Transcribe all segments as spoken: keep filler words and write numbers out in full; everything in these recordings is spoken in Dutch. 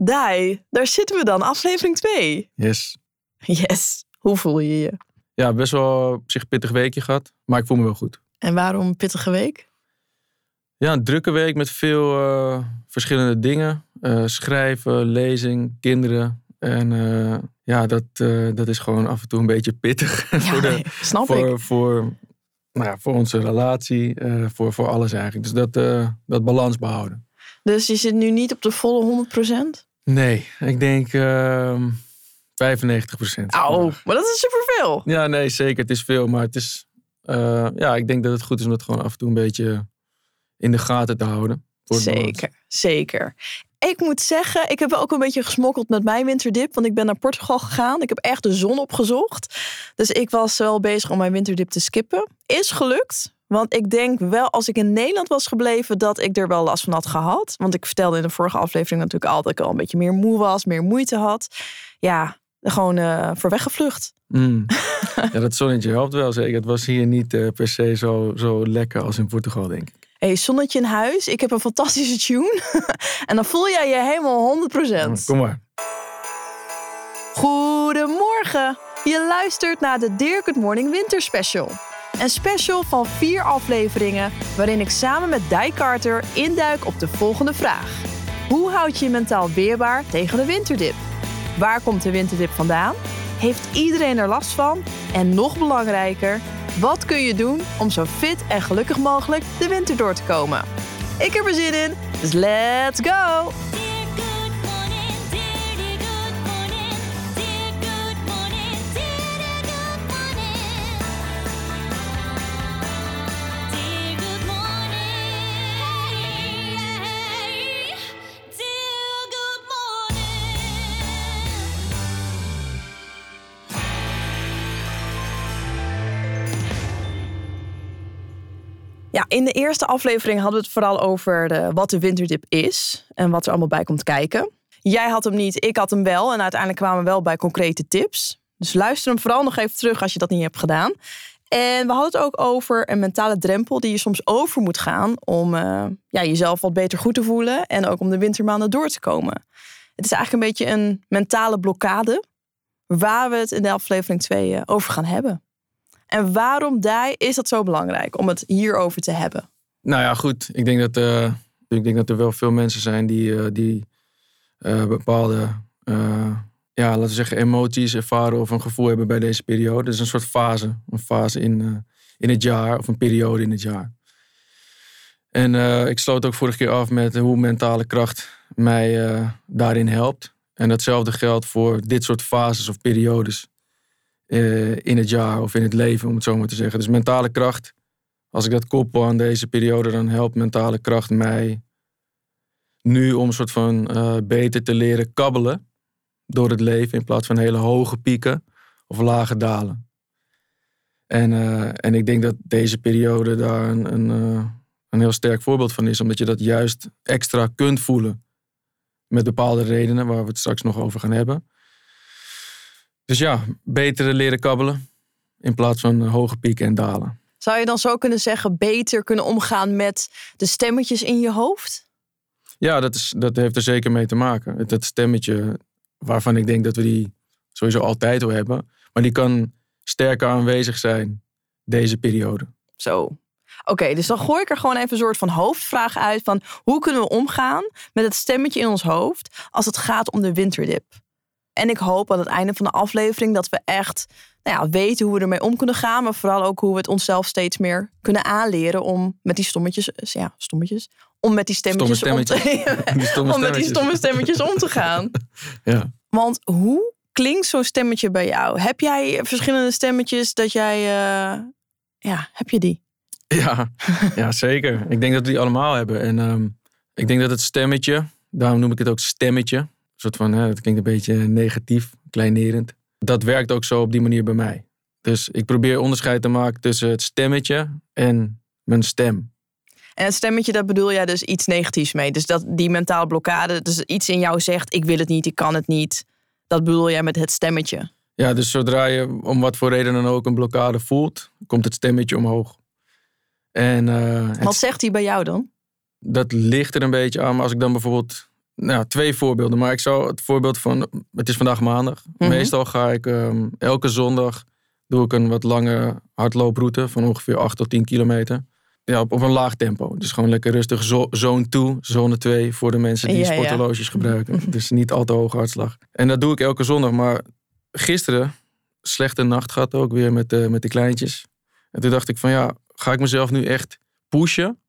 Dai, daar zitten we dan, aflevering twee. Yes. Yes. Hoe voel je je? Ja, best wel op zich pittig weekje gehad, maar ik voel me wel goed. En waarom een pittige week? Ja, een drukke week met veel uh, verschillende dingen. Uh, schrijven, lezing, kinderen. En uh, ja, dat, uh, dat is gewoon af en toe een beetje pittig. Ja, voor de, nee, snap voor, ik. Voor, nou ja, voor onze relatie, uh, voor, voor alles eigenlijk. Dus dat, uh, dat balans behouden. Dus je zit nu niet op de volle honderd procent? Nee, ik denk uh, vijfennegentig procent. Au, maar dat is superveel. Ja, nee, zeker. Het is veel, maar het is... Uh, ja, ik denk dat het goed is om dat gewoon af en toe een beetje in de gaten te houden. Zeker, zeker. Ik moet zeggen, ik heb ook een beetje gesmokkeld met mijn winterdip. Want ik ben naar Portugal gegaan. Ik heb echt de zon opgezocht. Dus ik was wel bezig om mijn winterdip te skippen. Is gelukt. Want ik denk wel, als ik in Nederland was gebleven, dat ik er wel last van had gehad. Want ik vertelde in de vorige aflevering natuurlijk al dat ik al een beetje meer moe was, meer moeite had. Ja, gewoon uh, voor weggevlucht. Mm. Ja, dat zonnetje helpt wel zeker. Het was hier niet uh, per se zo, zo lekker als in Portugal, denk ik. Hé, hey, zonnetje in huis. Ik heb een fantastische tune. En dan voel jij je helemaal honderd procent. Oh, kom maar. Goedemorgen. Je luistert naar de Dear Good Morning Winter Special. Een special van vier afleveringen waarin ik samen met Dai Carter induik op de volgende vraag. Hoe houd je je mentaal weerbaar tegen de winterdip? Waar komt de winterdip vandaan? Heeft iedereen er last van? En nog belangrijker, wat kun je doen om zo fit en gelukkig mogelijk de winter door te komen? Ik heb er zin in, dus let's go! Ja, in de eerste aflevering hadden we het vooral over de, wat de winterdip is en wat er allemaal bij komt kijken. Jij had hem niet, ik had hem wel en uiteindelijk kwamen we wel bij concrete tips. Dus luister hem vooral nog even terug als je dat niet hebt gedaan. En we hadden het ook over een mentale drempel die je soms over moet gaan om uh, ja, jezelf wat beter goed te voelen en ook om de wintermaanden door te komen. Het is eigenlijk een beetje een mentale blokkade waar we het in de aflevering twee uh, over gaan hebben. En waarom, Dai, is dat zo belangrijk om het hierover te hebben? Nou ja, goed. Ik denk dat, uh, ik denk dat er wel veel mensen zijn die, uh, die uh, bepaalde uh, ja, laten we zeggen, emoties ervaren of een gevoel hebben bij deze periode. Dus een soort fase. Een fase in, uh, in het jaar of een periode in het jaar. En uh, ik sloot ook vorige keer af met hoe mentale kracht mij uh, daarin helpt. En datzelfde geldt voor dit soort fases of periodes. Uh, in het jaar of in het leven, om het zo maar te zeggen. Dus mentale kracht, als ik dat koppel aan deze periode, dan helpt mentale kracht mij nu om een soort van uh, beter te leren kabbelen door het leven in plaats van hele hoge pieken of lage dalen. En, uh, en ik denk dat deze periode daar een, een, uh, een heel sterk voorbeeld van is, omdat je dat juist extra kunt voelen met bepaalde redenen waar we het straks nog over gaan hebben. Dus ja, beter leren kabbelen in plaats van hoge pieken en dalen. Zou je dan zo kunnen zeggen, beter kunnen omgaan met de stemmetjes in je hoofd? Ja, dat, is, dat heeft er zeker mee te maken. Dat stemmetje waarvan ik denk dat we die sowieso altijd al hebben. Maar die kan sterker aanwezig zijn deze periode. Zo. Oké, okay, dus dan gooi ik er gewoon even een soort van hoofdvraag uit. Van hoe kunnen we omgaan met het stemmetje in ons hoofd als het gaat om de winterdip? En ik hoop aan het einde van de aflevering dat we echt nou ja, weten hoe we ermee om kunnen gaan. Maar vooral ook hoe we het onszelf steeds meer kunnen aanleren om met die stommetjes... Ja, stommetjes? Om met die stemmetjes, stomme stemmetjes. Om, te, die stomme om met die stomme stemmetjes om te gaan. Ja. Want hoe klinkt zo'n stemmetje bij jou? Heb jij verschillende stemmetjes dat jij... Uh, ja, heb je die? Ja, ja, zeker. Ik denk dat we die allemaal hebben. En um, ik denk dat het stemmetje, daarom noem ik het ook stemmetje... Een soort van, hè, dat klinkt een beetje negatief, kleinerend. Dat werkt ook zo op die manier bij mij. Dus ik probeer onderscheid te maken tussen het stemmetje en mijn stem. En het stemmetje, daar bedoel jij dus iets negatiefs mee. Dus dat die mentale blokkade, dus iets in jou zegt... ik wil het niet, ik kan het niet. Dat bedoel jij met het stemmetje. Ja, dus zodra je om wat voor reden dan ook een blokkade voelt... komt het stemmetje omhoog. En, uh, wat het... zegt hij bij jou dan? Dat ligt er een beetje aan, maar als ik dan bijvoorbeeld... Nou, twee voorbeelden. Maar ik zou het voorbeeld van... Het is vandaag maandag. Mm-hmm. Meestal ga ik um, elke zondag... doe ik een wat lange hardlooproute... van ongeveer acht tot tien kilometer. Ja, op, op een laag tempo. Dus gewoon lekker rustig. Zo, zone twee, zone twee... voor de mensen die ja, sporthorloges ja. gebruiken. Dus niet al te hoge hartslag. En dat doe ik elke zondag. Maar gisteren... slechte nacht gehad ook weer met, uh, met de kleintjes. En toen dacht ik van ja... ga ik mezelf nu echt pushen...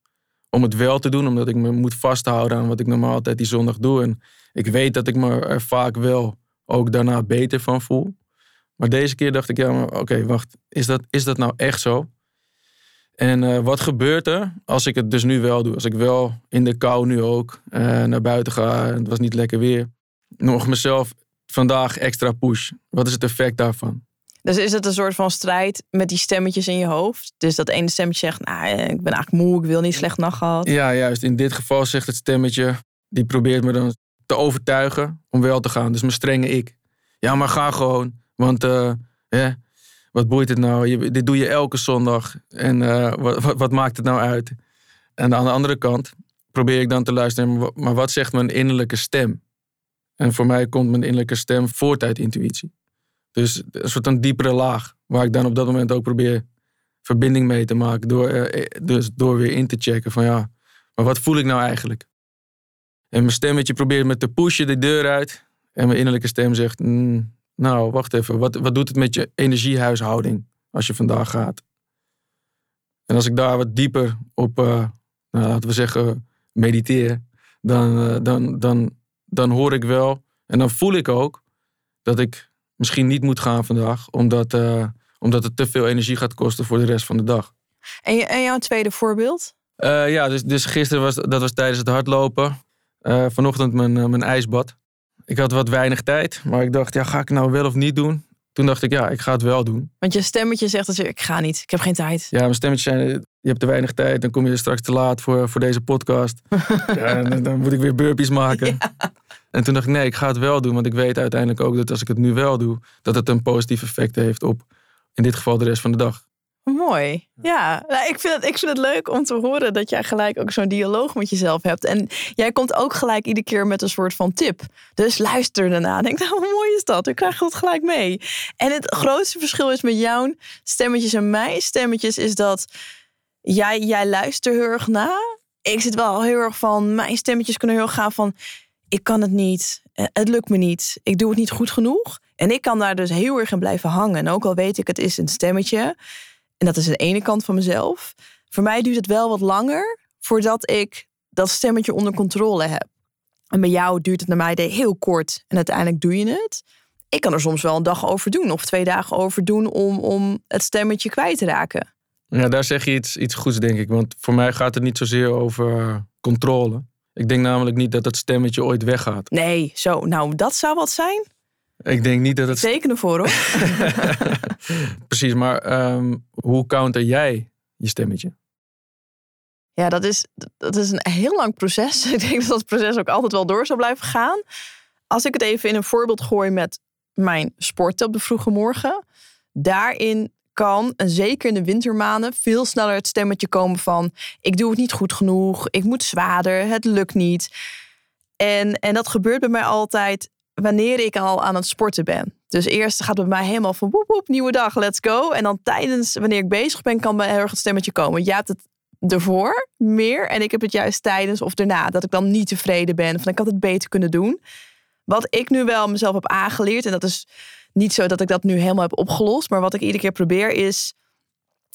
om het wel te doen, omdat ik me moet vasthouden aan wat ik normaal altijd die zondag doe. En ik weet dat ik me er vaak wel ook daarna beter van voel. Maar deze keer dacht ik, ja, maar oké, okay, wacht. Is dat, is dat nou echt zo? En uh, wat gebeurt er als ik het dus nu wel doe? Als ik wel in de kou nu ook uh, naar buiten ga en het was niet lekker weer. Nog mezelf vandaag extra push. Wat is het effect daarvan? Dus is het een soort van strijd met die stemmetjes in je hoofd? Dus dat ene stemmetje zegt, nou, ik ben eigenlijk moe, ik wil niet slecht nacht gehad. Ja, juist. In dit geval zegt het stemmetje, die probeert me dan te overtuigen om wel te gaan. Dus mijn strenge ik. Ja, maar ga gewoon. Want uh, hè, wat boeit het nou? Je, dit doe je elke zondag. En uh, wat, wat, wat maakt het nou uit? En aan de andere kant probeer ik dan te luisteren. Maar wat zegt mijn innerlijke stem? En voor mij komt mijn innerlijke stem voort uit intuïtie. Dus een soort van diepere laag. Waar ik dan op dat moment ook probeer verbinding mee te maken. Door, dus door weer in te checken van ja, maar wat voel ik nou eigenlijk? En mijn stemmetje probeert me te pushen de deur uit. En mijn innerlijke stem zegt, mm, nou wacht even. Wat, wat doet het met je energiehuishouding als je vandaag gaat? En als ik daar wat dieper op, uh, nou, laten we zeggen, mediteer. Dan, uh, dan, dan, dan hoor ik wel en dan voel ik ook dat ik... misschien niet moet gaan vandaag, omdat, uh, omdat het te veel energie gaat kosten voor de rest van de dag. En, je, en jouw tweede voorbeeld? Uh, ja, dus, dus gisteren was dat was tijdens het hardlopen. Uh, vanochtend mijn, uh, mijn ijsbad. Ik had wat weinig tijd, maar ik dacht, ja, ga ik nou wel of niet doen? Toen dacht ik, ja, ik ga het wel doen. Want je stemmetje zegt dat je, ik ga niet, ik heb geen tijd. Ja, mijn stemmetje zei, je hebt te weinig tijd, dan kom je straks te laat voor, voor deze podcast. ja, dan, dan moet ik weer burpees maken. Ja. En toen dacht ik, nee, ik ga het wel doen. Want ik weet uiteindelijk ook dat als ik het nu wel doe... dat het een positief effect heeft op, in dit geval, de rest van de dag. Mooi. Ja, nou, ik, vind het, ik vind het leuk om te horen dat jij gelijk ook zo'n dialoog met jezelf hebt. En jij komt ook gelijk iedere keer met een soort van tip. Dus luister daarna. Denk, nou, hoe mooi is dat? Dan krijg je dat gelijk mee. En het grootste verschil is met jouw stemmetjes en mijn stemmetjes... is dat jij, jij luistert heel erg na. Ik zit wel heel erg van... mijn stemmetjes kunnen heel erg gaan van... ik kan het niet, het lukt me niet, ik doe het niet goed genoeg. En ik kan daar dus heel erg in blijven hangen. En ook al weet ik, het is een stemmetje. En dat is de ene kant van mezelf. Voor mij duurt het wel wat langer voordat ik dat stemmetje onder controle heb. En bij jou duurt het naar mij heel kort en uiteindelijk doe je het. Ik kan er soms wel een dag over doen of twee dagen over doen om, om het stemmetje kwijt te raken. Ja, daar zeg je iets, iets goeds, denk ik. Want voor mij gaat het niet zozeer over controle. Ik denk namelijk niet dat dat stemmetje ooit weggaat. Nee, zo, nou, dat zou wat zijn. Ik denk niet dat het... Tekenen voor, hoor. Precies, maar um, hoe counter jij je stemmetje? Ja, dat is, dat is een heel lang proces. Ik denk dat dat proces ook altijd wel door zou blijven gaan. Als ik het even in een voorbeeld gooi met mijn sporten op de vroege morgen. Daarin... kan, en zeker in de wintermaanden, veel sneller het stemmetje komen van... ik doe het niet goed genoeg, ik moet zwaarder, het lukt niet. En, en dat gebeurt bij mij altijd wanneer ik al aan het sporten ben. Dus eerst gaat het bij mij helemaal van woep woep, nieuwe dag, let's go. En dan tijdens, wanneer ik bezig ben, kan bij heel erg het stemmetje komen. Jij hebt het ervoor meer en ik heb het juist tijdens of daarna. Dat ik dan niet tevreden ben, van ik had het beter kunnen doen. Wat ik nu wel mezelf heb aangeleerd, en dat is... niet zo dat ik dat nu helemaal heb opgelost. Maar wat ik iedere keer probeer is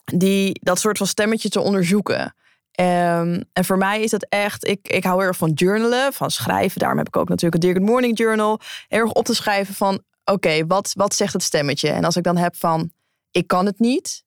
die, dat soort van stemmetje te onderzoeken. Um, en voor mij is dat echt... Ik, ik hou erg van journalen, van schrijven. Daarom heb ik ook natuurlijk een Dear Good Morning Journal. Erg op te schrijven van... Oké, okay, wat, wat zegt het stemmetje? En als ik dan heb van... Ik kan het niet.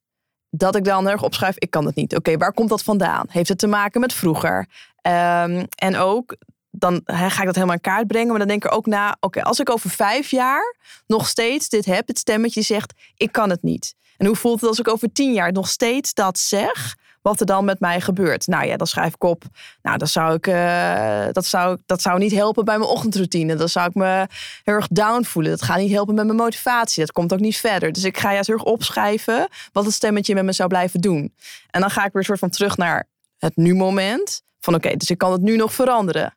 Dat ik dan erg opschrijf... Ik kan het niet. Oké, okay, waar komt dat vandaan? Heeft het te maken met vroeger? Um, en ook... dan he, ga ik dat helemaal in kaart brengen. Maar dan denk ik ook na, oké, okay, als ik over vijf jaar nog steeds dit heb... het stemmetje zegt, ik kan het niet. En hoe voelt het als ik over tien jaar nog steeds dat zeg... wat er dan met mij gebeurt? Nou ja, dan schrijf ik op. Nou, dat zou, ik, uh, dat zou, dat zou niet helpen bij mijn ochtendroutine. Dan zou ik me heel erg down voelen. Dat gaat niet helpen met mijn motivatie. Dat komt ook niet verder. Dus ik ga juist heel erg opschrijven... wat het stemmetje met me zou blijven doen. En dan ga ik weer soort van terug naar het nu-moment. Van oké, okay, dus ik kan het nu nog veranderen.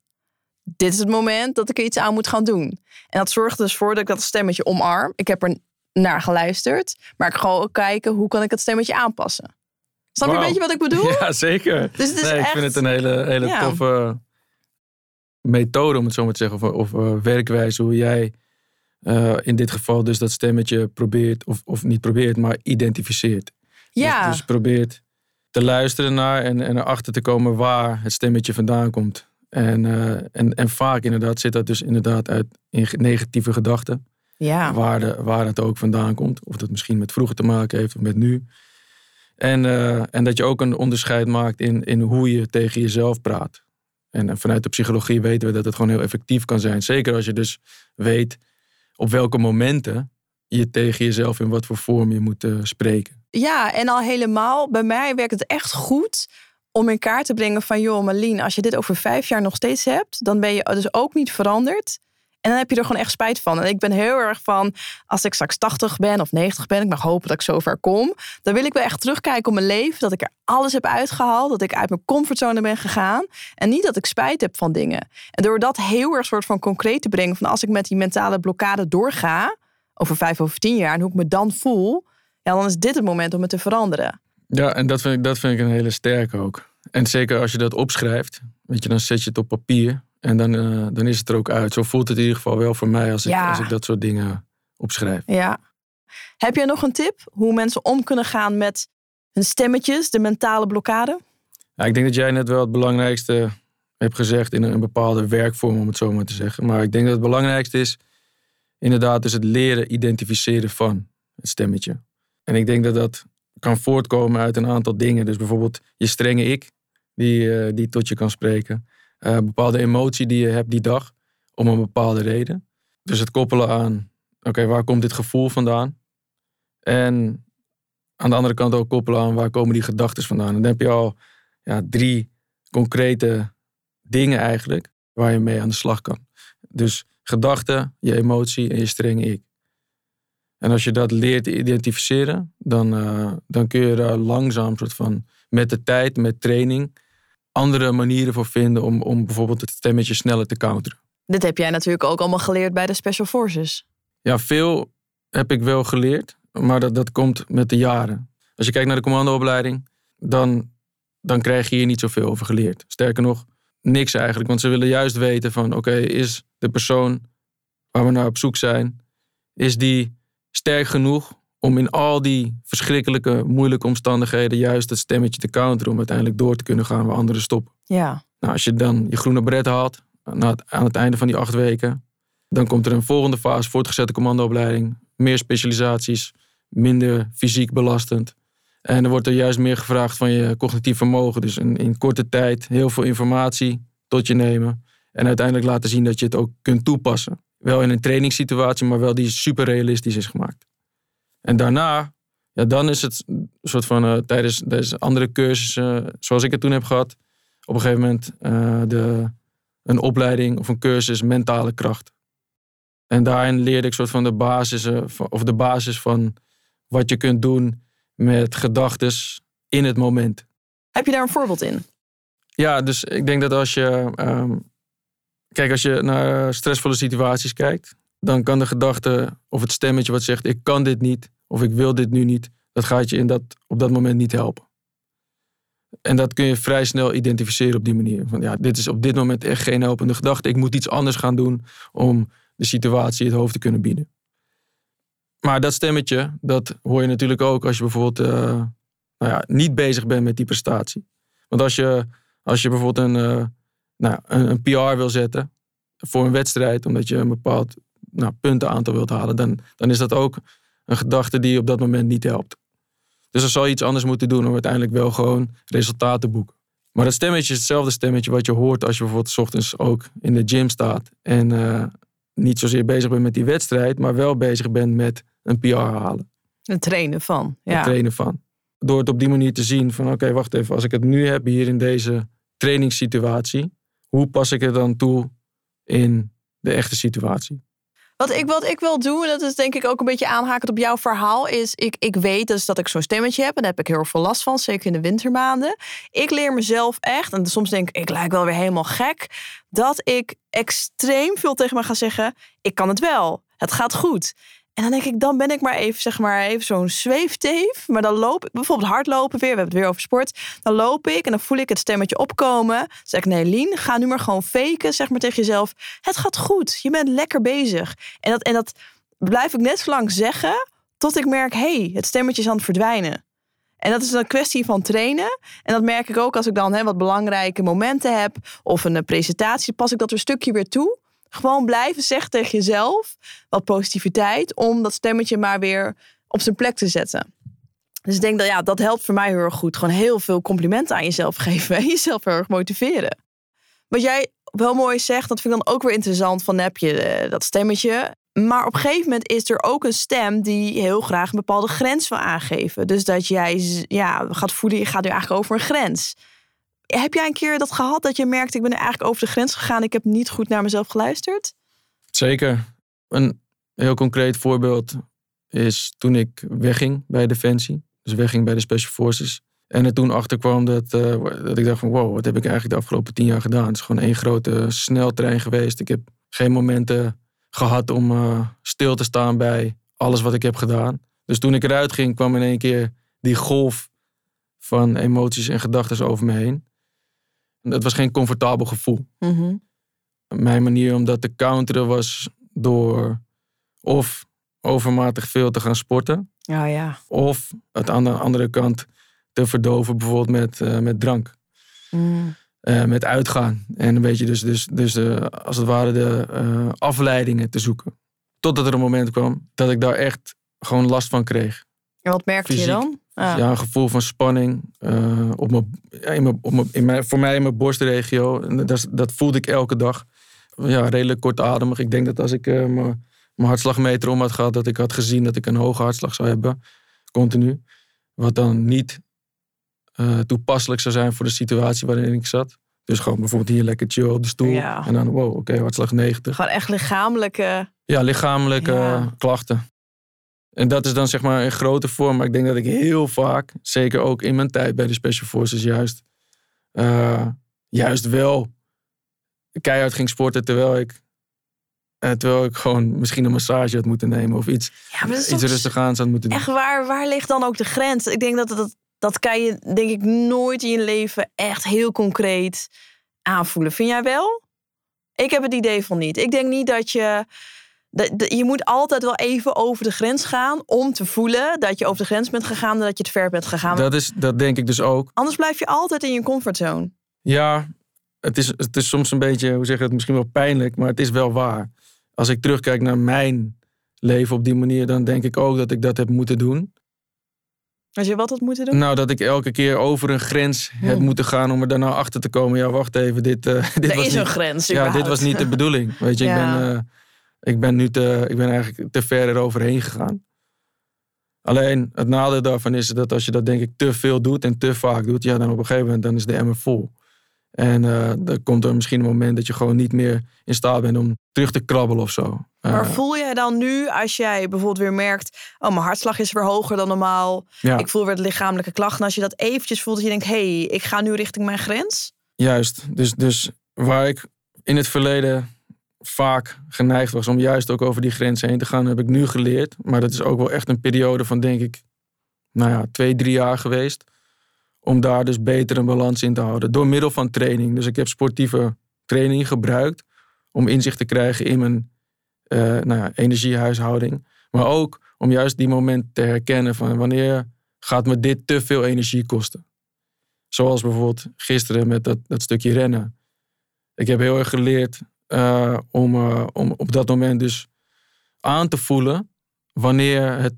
dit is het moment dat ik er iets aan moet gaan doen. En dat zorgt dus voor dat ik dat stemmetje omarm. Ik heb er naar geluisterd. Maar ik ga ook kijken, hoe kan ik dat stemmetje aanpassen? Snap je wow. een beetje wat ik bedoel? Ja, zeker. Dus het is nee, echt... Ik vind het een hele, hele ja. toffe methode, om het zo maar te zeggen. Of, of uh, werkwijze, hoe jij uh, in dit geval dus dat stemmetje probeert. Of, of niet probeert, maar identificeert. Ja. Dus, dus probeert te luisteren naar en, en erachter te komen waar het stemmetje vandaan komt. En, uh, en, en vaak inderdaad zit dat dus inderdaad uit in negatieve gedachten. Ja. Waar, de, waar het ook vandaan komt. Of dat misschien met vroeger te maken heeft of met nu. En, uh, en dat je ook een onderscheid maakt in, in hoe je tegen jezelf praat. En, en vanuit de psychologie weten we dat het gewoon heel effectief kan zijn. Zeker als je dus weet op welke momenten je tegen jezelf in wat voor vorm je moet uh, spreken. Ja, en al helemaal, bij mij werkt het echt goed om in kaart te brengen van... joh, Marleen, als je dit over vijf jaar nog steeds hebt... dan ben je dus ook niet veranderd. En dan heb je er gewoon echt spijt van. En ik ben heel erg van, als ik straks tachtig ben of negentig ben... ik mag hopen dat ik zover kom... dan wil ik wel echt terugkijken op mijn leven... dat ik er alles heb uitgehaald, dat ik uit mijn comfortzone ben gegaan... en niet dat ik spijt heb van dingen. En door dat heel erg soort van concreet te brengen... van als ik met die mentale blokkade doorga... over vijf of tien jaar en hoe ik me dan voel... ja, dan is dit het moment om het te veranderen. Ja, en dat vind ik, dat vind ik een hele sterke ook. En zeker als je dat opschrijft, weet je, dan zet je het op papier... en dan, uh, dan is het er ook uit. Zo voelt het in ieder geval wel voor mij als ik, ja. als ik dat soort dingen opschrijf. Ja. Heb jij nog een tip hoe mensen om kunnen gaan met hun stemmetjes, de mentale blokkade? Nou, ik denk dat jij net wel het belangrijkste hebt gezegd... in een bepaalde werkvorm, om het zo maar te zeggen. Maar ik denk dat het belangrijkste is... inderdaad dus het leren identificeren van het stemmetje. En ik denk dat dat kan voortkomen uit een aantal dingen. Dus bijvoorbeeld je strenge ik, die, uh, die tot je kan spreken... Uh, bepaalde emotie die je hebt die dag, om een bepaalde reden. Dus het koppelen aan, oké, okay, waar komt dit gevoel vandaan? En aan de andere kant ook koppelen aan, waar komen die gedachten vandaan? En dan heb je al ja, drie concrete dingen eigenlijk, waar je mee aan de slag kan. Dus gedachten, je emotie en je strenge ik. En als je dat leert identificeren, dan, uh, dan kun je er langzaam soort van, met de tijd, met training... andere manieren voor vinden om, om bijvoorbeeld het stemmetje sneller te counteren. Dit heb jij natuurlijk ook allemaal geleerd bij de Special Forces. Ja, veel heb ik wel geleerd, maar dat, dat komt met de jaren. Als je kijkt naar de commandoopleiding, dan, dan krijg je hier niet zoveel over geleerd. Sterker nog, niks eigenlijk. Want ze willen juist weten van, oké, okay, is de persoon waar we naar op zoek zijn... is die sterk genoeg om in al die verschrikkelijke, moeilijke omstandigheden... juist het stemmetje te counteren... om uiteindelijk door te kunnen gaan waar anderen stoppen. Ja. Nou, als je dan je groene beret haalt... aan het einde van die acht weken... dan komt er een volgende fase, voortgezette commandoopleiding... meer specialisaties, minder fysiek belastend. En er wordt er juist meer gevraagd van je cognitief vermogen. Dus in, in korte tijd heel veel informatie tot je nemen... en uiteindelijk laten zien dat je het ook kunt toepassen. Wel in een trainingssituatie, maar wel die superrealistisch is gemaakt. En daarna, ja, dan is het soort van uh, tijdens deze andere cursussen, uh, zoals ik het toen heb gehad, op een gegeven moment uh, de, een opleiding of een cursus mentale kracht. En daarin leerde ik soort van de basis, uh, of de basis van wat je kunt doen met gedachtes in het moment. Heb je daar een voorbeeld in? Ja, dus ik denk dat als je, uh, kijk, als je naar stressvolle situaties kijkt. Dan kan de gedachte of het stemmetje wat zegt... ik kan dit niet of ik wil dit nu niet... dat gaat je in dat, op dat moment niet helpen. En dat kun je vrij snel identificeren op die manier. Van, ja, dit is op dit moment echt geen helpende gedachte. Ik moet iets anders gaan doen om de situatie het hoofd te kunnen bieden. Maar dat stemmetje, dat hoor je natuurlijk ook... als je bijvoorbeeld uh, nou ja, niet bezig bent met die prestatie. Want als je, als je bijvoorbeeld een, uh, nou, een, een P R wil zetten voor een wedstrijd... omdat je een bepaald... Nou, puntenaantal wilt halen, dan, dan is dat ook een gedachte die je op dat moment niet helpt. Dus dan zal je iets anders moeten doen om uiteindelijk wel gewoon resultaten te boeken. Maar dat stemmetje is hetzelfde stemmetje wat je hoort als je bijvoorbeeld 's ochtends ook in de gym staat en uh, niet zozeer bezig bent met die wedstrijd, maar wel bezig bent met een P R halen. Het trainen van. Ja. Het trainen van. Door het op die manier te zien van oké, okay, wacht even, als ik het nu heb hier in deze trainingssituatie, hoe pas ik het dan toe in de echte situatie? Wat ik, wat ik wil doen, en dat is denk ik ook een beetje aanhakend op jouw verhaal, is ik, ik weet dus dat ik zo'n stemmetje heb. En daar heb ik heel veel last van, zeker in de wintermaanden. Ik leer mezelf echt, en soms denk ik, ik lijk wel weer helemaal gek, dat ik extreem veel tegen me ga zeggen, ik kan het wel, het gaat goed. En dan denk ik, dan ben ik maar even, zeg maar, even zo'n zweefteef. Maar dan loop ik, bijvoorbeeld hardlopen weer, we hebben het weer over sport. Dan loop ik en dan voel ik het stemmetje opkomen. Dan zeg ik, nee Lien, ga nu maar gewoon faken, zeg maar tegen jezelf. Het gaat goed, je bent lekker bezig. En dat, en dat blijf ik net zo lang zeggen, tot ik merk, hé, hey, het stemmetje is aan het verdwijnen. En dat is een kwestie van trainen. En dat merk ik ook als ik dan hè, wat belangrijke momenten heb. Of een presentatie, pas ik dat een stukje weer toe. Gewoon blijven zeggen tegen jezelf wat positiviteit, om dat stemmetje maar weer op zijn plek te zetten. Dus ik denk dat ja, dat helpt voor mij heel erg goed. Gewoon heel veel complimenten aan jezelf geven en jezelf heel erg motiveren. Wat jij wel mooi zegt, dat vind ik dan ook weer interessant, van heb je dat stemmetje. Maar op een gegeven moment is er ook een stem die heel graag een bepaalde grens wil aangeven. Dus dat jij ja, gaat voelen, je gaat nu eigenlijk over een grens. Heb jij een keer dat gehad dat je merkt, ik ben eigenlijk over de grens gegaan, ik heb niet goed naar mezelf geluisterd? Zeker. Een heel concreet voorbeeld is toen ik wegging bij Defensie. Dus wegging bij de Special Forces. En er toen achterkwam dat, uh, dat ik dacht van wow, wat heb ik eigenlijk de afgelopen tien jaar gedaan? Het is gewoon één grote sneltrein geweest. Ik heb geen momenten gehad om uh, stil te staan bij alles wat ik heb gedaan. Dus toen ik eruit ging, kwam in één keer die golf van emoties en gedachten over me heen. Het was geen comfortabel gevoel. Mm-hmm. Mijn manier om dat te counteren was door of overmatig veel te gaan sporten. Oh, ja. Of het aan de andere kant te verdoven, bijvoorbeeld met, uh, met drank. Mm. Uh, met uitgaan. En een beetje dus, dus, dus de, als het ware de uh, afleidingen te zoeken. Totdat er een moment kwam dat ik daar echt gewoon last van kreeg. En wat merkte Fysiek. je dan? Ah. Ja, een gevoel van spanning uh, op mijn, in mijn, op mijn, in mijn, voor mij in mijn borstregio. Dat, dat voelde ik elke dag. Ja, redelijk kortademig. Ik denk dat als ik uh, mijn, mijn hartslagmeter om had gehad, dat ik had gezien dat ik een hoge hartslag zou hebben. Continu. Wat dan niet uh, toepasselijk zou zijn voor de situatie waarin ik zat. Dus gewoon bijvoorbeeld hier lekker chill op de stoel. Ja. En dan wow, oké, okay, hartslag negentig. Gewoon echt lichamelijke... Ja, lichamelijke ja. klachten. En dat is dan zeg maar een grote vorm. Maar ik denk dat ik heel vaak, zeker ook in mijn tijd bij de Special Forces juist... Uh, juist wel keihard ging sporten terwijl ik... Uh, terwijl ik gewoon misschien een massage had moeten nemen of iets, ja, iets rustig aan zou moeten doen. Echt waar, waar ligt dan ook de grens? Ik denk dat dat, dat kan je denk ik nooit in je leven echt heel concreet aanvoelen. Vind jij wel? Ik heb het idee van niet. Ik denk niet dat je... Je moet altijd wel even over de grens gaan om te voelen dat je over de grens bent gegaan en dat je te ver bent gegaan. Dat, is, dat denk ik dus ook. Anders blijf je altijd in je comfortzone. Ja, het is, het is soms een beetje, hoe zeg je het, misschien wel pijnlijk, maar het is wel waar. Als ik terugkijk naar mijn leven op die manier, dan denk ik ook dat ik dat heb moeten doen. Als je wat had moeten doen? Nou, dat ik elke keer over een grens heb hmm. moeten gaan om er daarna achter te komen. Ja, wacht even, dit, uh, dit er was is niet, een grens. Überhaupt. Ja, dit was niet de bedoeling. Weet je, ja. ik ben... Uh, Ik ben, nu te, ik ben eigenlijk te ver eroverheen gegaan. Alleen het nadeel daarvan is dat als je dat denk ik te veel doet en te vaak doet, ja, dan op een gegeven moment dan is de emmer vol. En uh, dan komt er misschien een moment dat je gewoon niet meer in staat bent om terug te krabbelen of zo. Uh, maar voel jij dan nu, als jij bijvoorbeeld weer merkt, oh, mijn hartslag is weer hoger dan normaal. Ja. Ik voel weer de lichamelijke klachten. Als je dat eventjes voelt, dat je denkt, hey, ik ga nu richting mijn grens. Juist. Dus, dus waar ik in het verleden vaak geneigd was om juist ook over die grens heen te gaan, heb ik nu geleerd. Maar dat is ook wel echt een periode van, denk ik, nou ja, twee, drie jaar geweest. Om daar dus beter een balans in te houden. Door middel van training. Dus ik heb sportieve training gebruikt om inzicht te krijgen in mijn uh, nou ja, energiehuishouding. Maar ook om juist die momenten te herkennen van wanneer gaat me dit te veel energie kosten. Zoals bijvoorbeeld gisteren met dat, dat stukje rennen. Ik heb heel erg geleerd Uh, om, uh, om op dat moment dus aan te voelen wanneer het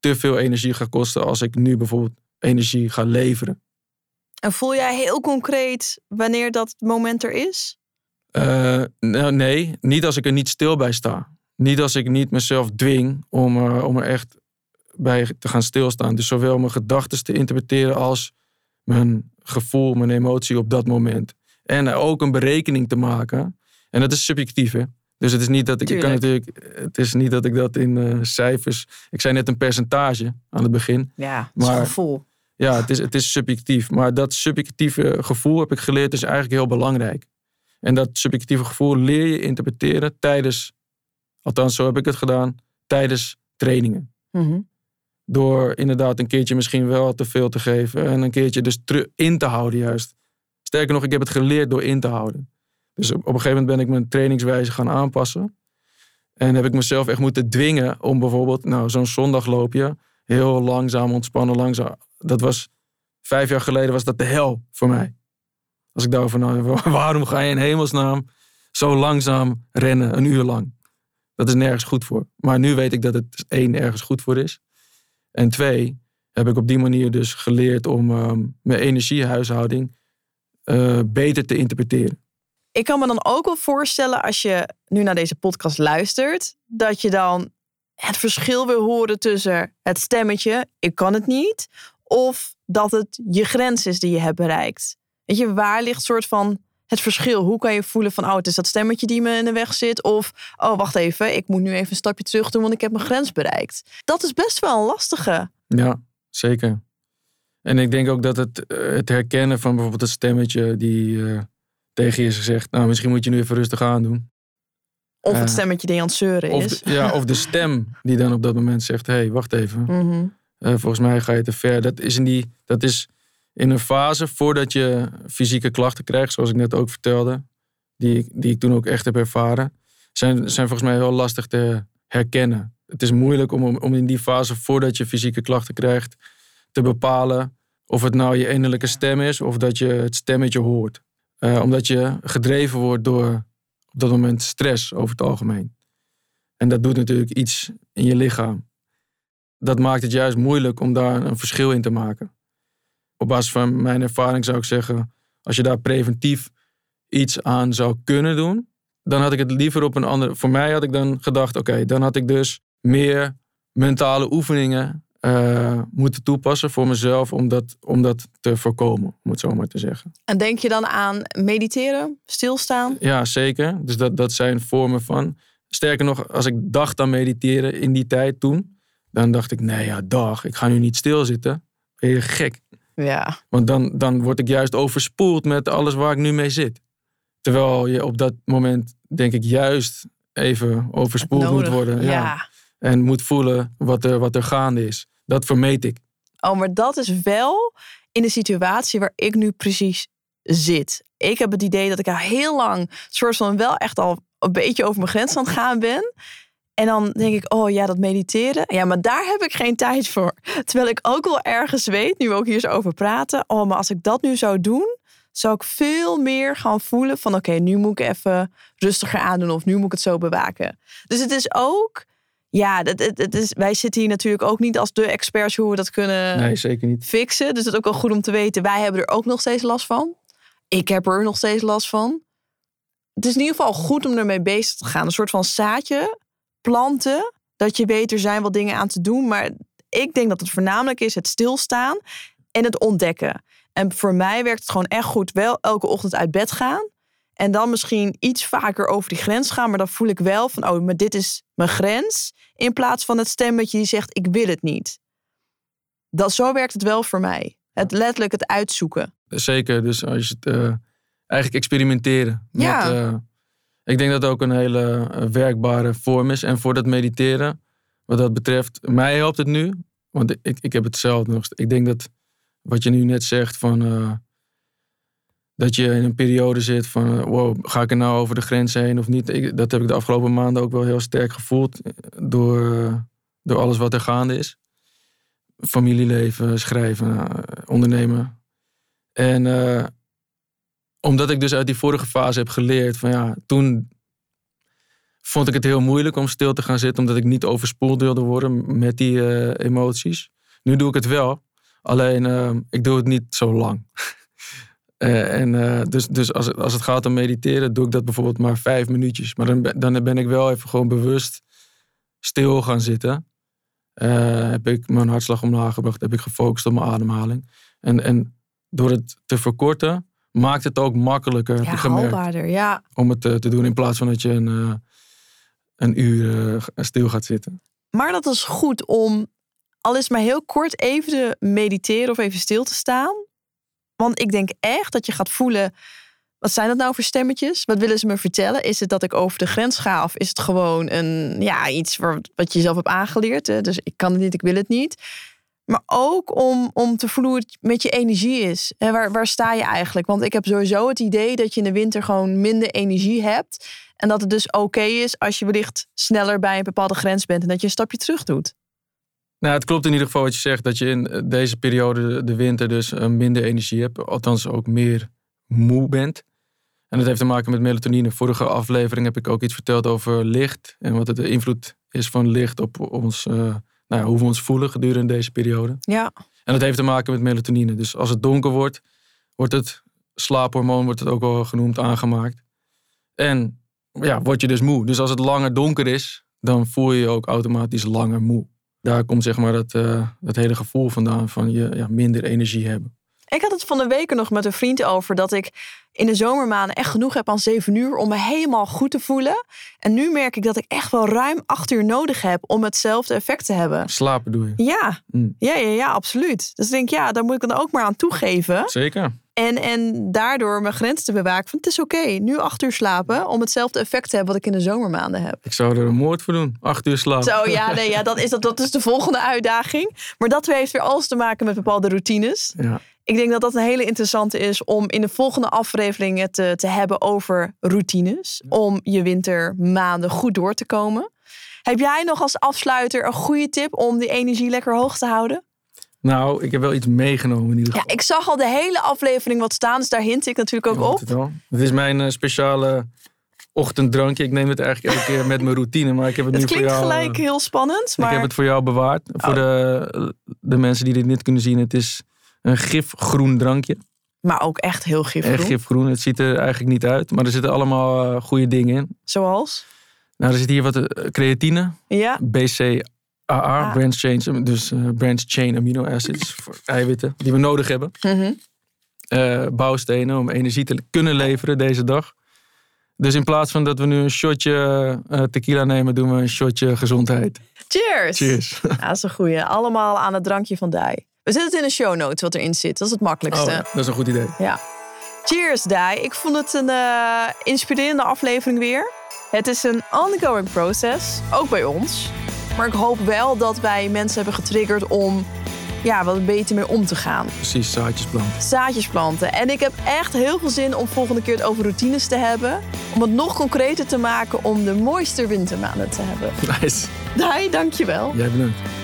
te veel energie gaat kosten als ik nu bijvoorbeeld energie ga leveren. En voel jij heel concreet wanneer dat moment er is? Uh, nou, nee, niet als ik er niet stil bij sta. Niet als ik niet mezelf dwing om, uh, om er echt bij te gaan stilstaan. Dus zowel mijn gedachten te interpreteren als mijn gevoel, mijn emotie op dat moment. En uh, ook een berekening te maken. En dat is subjectief, hè? Dus het is niet dat ik, ik kan natuurlijk, het is niet dat ik dat in uh, cijfers... Ik zei net een percentage aan het begin. Ja, het maar, is gevoel. Ja, het is, het is subjectief. Maar dat subjectieve gevoel, heb ik geleerd, is eigenlijk heel belangrijk. En dat subjectieve gevoel leer je interpreteren tijdens... Althans, zo heb ik het gedaan, tijdens trainingen. Mm-hmm. Door inderdaad een keertje misschien wel te veel te geven. En een keertje dus in te houden juist. Sterker nog, ik heb het geleerd door in te houden. Dus op, op een gegeven moment ben ik mijn trainingswijze gaan aanpassen. En heb ik mezelf echt moeten dwingen om bijvoorbeeld... Nou, zo'n zondagloopje, heel langzaam ontspannen, langzaam. Dat was, vijf jaar geleden was dat de hel voor mij. Als ik daarover nou, waarom ga je in hemelsnaam zo langzaam rennen, een uur lang? Dat is nergens goed voor. Maar nu weet ik dat het één, ergens goed voor is. En twee, heb ik op die manier dus geleerd om um, mijn energiehuishouding uh, beter te interpreteren. Ik kan me dan ook wel voorstellen, als je nu naar deze podcast luistert, dat je dan het verschil wil horen tussen het stemmetje, ik kan het niet, of dat het je grens is die je hebt bereikt. Weet je, waar ligt soort van het verschil? Hoe kan je voelen van, oh, het is dat stemmetje die me in de weg zit, of, oh, wacht even, ik moet nu even een stapje terug doen, want ik heb mijn grens bereikt. Dat is best wel een lastige. Ja, zeker. En ik denk ook dat het, het herkennen van bijvoorbeeld het stemmetje die... Uh... tegen je zegt, nou, misschien moet je nu even rustig aandoen. Of het stemmetje die aan het zeuren is. Of de, ja, of de stem die dan op dat moment zegt, hé, hey, wacht even. Mm-hmm. Uh, volgens mij ga je te ver. Dat is, in die, dat is in een fase voordat je fysieke klachten krijgt, zoals ik net ook vertelde, die, die ik toen ook echt heb ervaren, zijn, zijn volgens mij heel lastig te herkennen. Het is moeilijk om, om in die fase voordat je fysieke klachten krijgt te bepalen of het nou je innerlijke stem is of dat je het stemmetje hoort. Uh, omdat je gedreven wordt door op dat moment stress over het algemeen. En dat doet natuurlijk iets in je lichaam. Dat maakt het juist moeilijk om daar een verschil in te maken. Op basis van mijn ervaring zou ik zeggen, als je daar preventief iets aan zou kunnen doen, dan had ik het liever op een andere... Voor mij had ik dan gedacht, oké, okay, dan had ik dus meer mentale oefeningen Uh, moeten toepassen voor mezelf om dat, om dat te voorkomen, om het zo maar te zeggen. En denk je dan aan mediteren, stilstaan? Ja, zeker. Dus dat, dat zijn vormen van... Sterker nog, als ik dacht aan mediteren in die tijd toen, dan dacht ik, nee ja, dag, ik ga nu niet stilzitten. Ben je gek? Ja. Want dan, dan word ik juist overspoeld met alles waar ik nu mee zit. Terwijl je op dat moment, denk ik, juist even overspoeld moet worden. Ja. ja. En moet voelen wat er, wat er gaande is. Dat vermeed ik. Oh, maar dat is wel in de situatie waar ik nu precies zit. Ik heb het idee dat ik al heel lang soort van wel echt al een beetje over mijn grens aan het gaan ben. En dan denk ik, oh ja, dat mediteren. Ja, maar daar heb ik geen tijd voor. Terwijl ik ook wel ergens weet, nu we ook hier zo over praten. Oh, maar als ik dat nu zou doen, zou ik veel meer gaan voelen van, oké, okay, nu moet ik even rustiger aandoen. Of nu moet ik het zo bewaken. Dus het is ook... Ja, het, het, het is, wij zitten hier natuurlijk ook niet als de experts hoe we dat kunnen nee, zeker niet. fixen. Dus het is ook wel goed om te weten. Wij hebben er ook nog steeds last van. Ik heb er nog steeds last van. Het is in ieder geval goed om ermee bezig te gaan. Een soort van zaadje planten. Dat je weet, er zijn wel dingen aan te doen. Maar ik denk dat het voornamelijk is het stilstaan en het ontdekken. En voor mij werkt het gewoon echt goed. Wel elke ochtend uit bed gaan. En dan misschien iets vaker over die grens gaan. Maar dan voel ik wel van, oh, maar dit is mijn grens. In plaats van het stemmetje die zegt, ik wil het niet. Dat, zo werkt het wel voor mij. Het letterlijk het uitzoeken. Zeker, dus als je het uh, eigenlijk experimenteren. Ja. Met, uh, ik denk dat het ook een hele werkbare vorm is. En voor dat mediteren, wat dat betreft, mij helpt het nu. Want ik, ik heb hetzelfde nog. Ik denk dat wat je nu net zegt van... Uh, Dat je in een periode zit van, wow, ga ik er nou over de grens heen of niet? Ik, dat heb ik de afgelopen maanden ook wel heel sterk gevoeld door, door alles wat er gaande is. Familieleven, schrijven, ondernemen. En uh, omdat ik dus uit die vorige fase heb geleerd van ja, toen vond ik het heel moeilijk om stil te gaan zitten. Omdat ik niet overspoeld wilde worden met die uh, emoties. Nu doe ik het wel, alleen uh, ik doe het niet zo lang. Uh, en uh, dus, dus als, als het gaat om mediteren, doe ik dat bijvoorbeeld maar vijf minuutjes. Maar dan ben, dan ben ik wel even gewoon bewust stil gaan zitten. Uh, heb ik mijn hartslag omlaag gebracht, heb ik gefocust op mijn ademhaling. En, en door het te verkorten, maakt het ook makkelijker, ja, gemerkt, haalbaarder, ja. Om het te, te doen in plaats van dat je een, uh, een uur uh, stil gaat zitten. Maar dat is goed om, al is maar heel kort, even te mediteren of even stil te staan. Want ik denk echt dat je gaat voelen, wat zijn dat nou voor stemmetjes? Wat willen ze me vertellen? Is het dat ik over de grens ga? Of is het gewoon een, ja, iets waar, wat je zelf hebt aangeleerd? Hè? Dus ik kan het niet, ik wil het niet. Maar ook om, om te voelen hoe het met je energie is. En waar, waar sta je eigenlijk? Want ik heb sowieso het idee dat je in de winter gewoon minder energie hebt. En dat het dus oké okay is als je wellicht sneller bij een bepaalde grens bent. En dat je een stapje terug doet. Nou, het klopt in ieder geval wat je zegt. Dat je in deze periode, de winter, dus minder energie hebt. Althans ook meer moe bent. En dat heeft te maken met melatonine. Vorige aflevering heb ik ook iets verteld over licht. En wat de invloed is van licht op ons... Uh, Nou ja, hoe we ons voelen gedurende deze periode. Ja. En dat heeft te maken met melatonine. Dus als het donker wordt, wordt het slaaphormoon, wordt het ook wel genoemd, aangemaakt. En ja, word je dus moe. Dus als het langer donker is, dan voel je je ook automatisch langer moe. Daar komt zeg maar dat, uh, dat hele gevoel vandaan van je ja, minder energie hebben. Ik had het van de weken nog met een vriend over dat ik in de zomermaanden echt genoeg heb aan zeven uur om me helemaal goed te voelen. En nu merk ik dat ik echt wel ruim acht uur nodig heb om hetzelfde effect te hebben. Slapen doe je? Ja, mm. ja, ja, ja, absoluut. Dus ik denk, ja, daar moet ik dan ook maar aan toegeven. Zeker. En, en daardoor mijn grenzen te bewaken van het is oké, okay, nu acht uur slapen om hetzelfde effect te hebben wat ik in de zomermaanden heb. Ik zou er een moord voor doen, acht uur slapen. Zo, ja, nee, ja dat, is, dat, dat is de volgende uitdaging. Maar dat heeft weer alles te maken met bepaalde routines. Ja. Ik denk dat dat een hele interessante is om in de volgende aflevering het te, te hebben over routines. Om je wintermaanden goed door te komen. Heb jij nog als afsluiter een goede tip om die energie lekker hoog te houden? Nou, ik heb wel iets meegenomen in ieder geval. Ja, ik zag al de hele aflevering wat staan, dus daar hint ik natuurlijk ook op. Het, het is mijn speciale ochtenddrankje. Ik neem het eigenlijk elke keer met mijn routine, maar ik heb het, het nu voor jou... Het klinkt gelijk heel spannend, maar... Ik heb het voor jou bewaard. Oh. Voor de, de mensen die dit niet kunnen zien, het is... een gifgroen drankje. Maar ook echt heel gifgroen. Echt gifgroen. Het ziet er eigenlijk niet uit. Maar er zitten allemaal uh, goede dingen in. Zoals? Nou, er zit hier wat uh, creatine. Ja. B C A A, ah. branch chain, dus uh, branch chain amino acids. Voor eiwitten die we nodig hebben. Mm-hmm. Uh, bouwstenen om energie te kunnen leveren deze dag. Dus in plaats van dat we nu een shotje uh, tequila nemen... doen we een shotje gezondheid. Cheers! Cheers. Ja, dat is een goeie. Allemaal aan het drankje van Dai. We zetten het in de show notes wat erin zit. Dat is het makkelijkste. Oh, dat is een goed idee. Ja. Cheers, Dai. Ik vond het een uh, inspirerende aflevering weer. Het is een ongoing process, ook bij ons. Maar ik hoop wel dat wij mensen hebben getriggerd om ja, wat beter mee om te gaan. Precies, zaadjes planten. Zaadjes planten. En ik heb echt heel veel zin om volgende keer het over routines te hebben. Om het nog concreter te maken om de mooiste wintermaanden te hebben. Nice. Dai, dankjewel. Jij bedankt.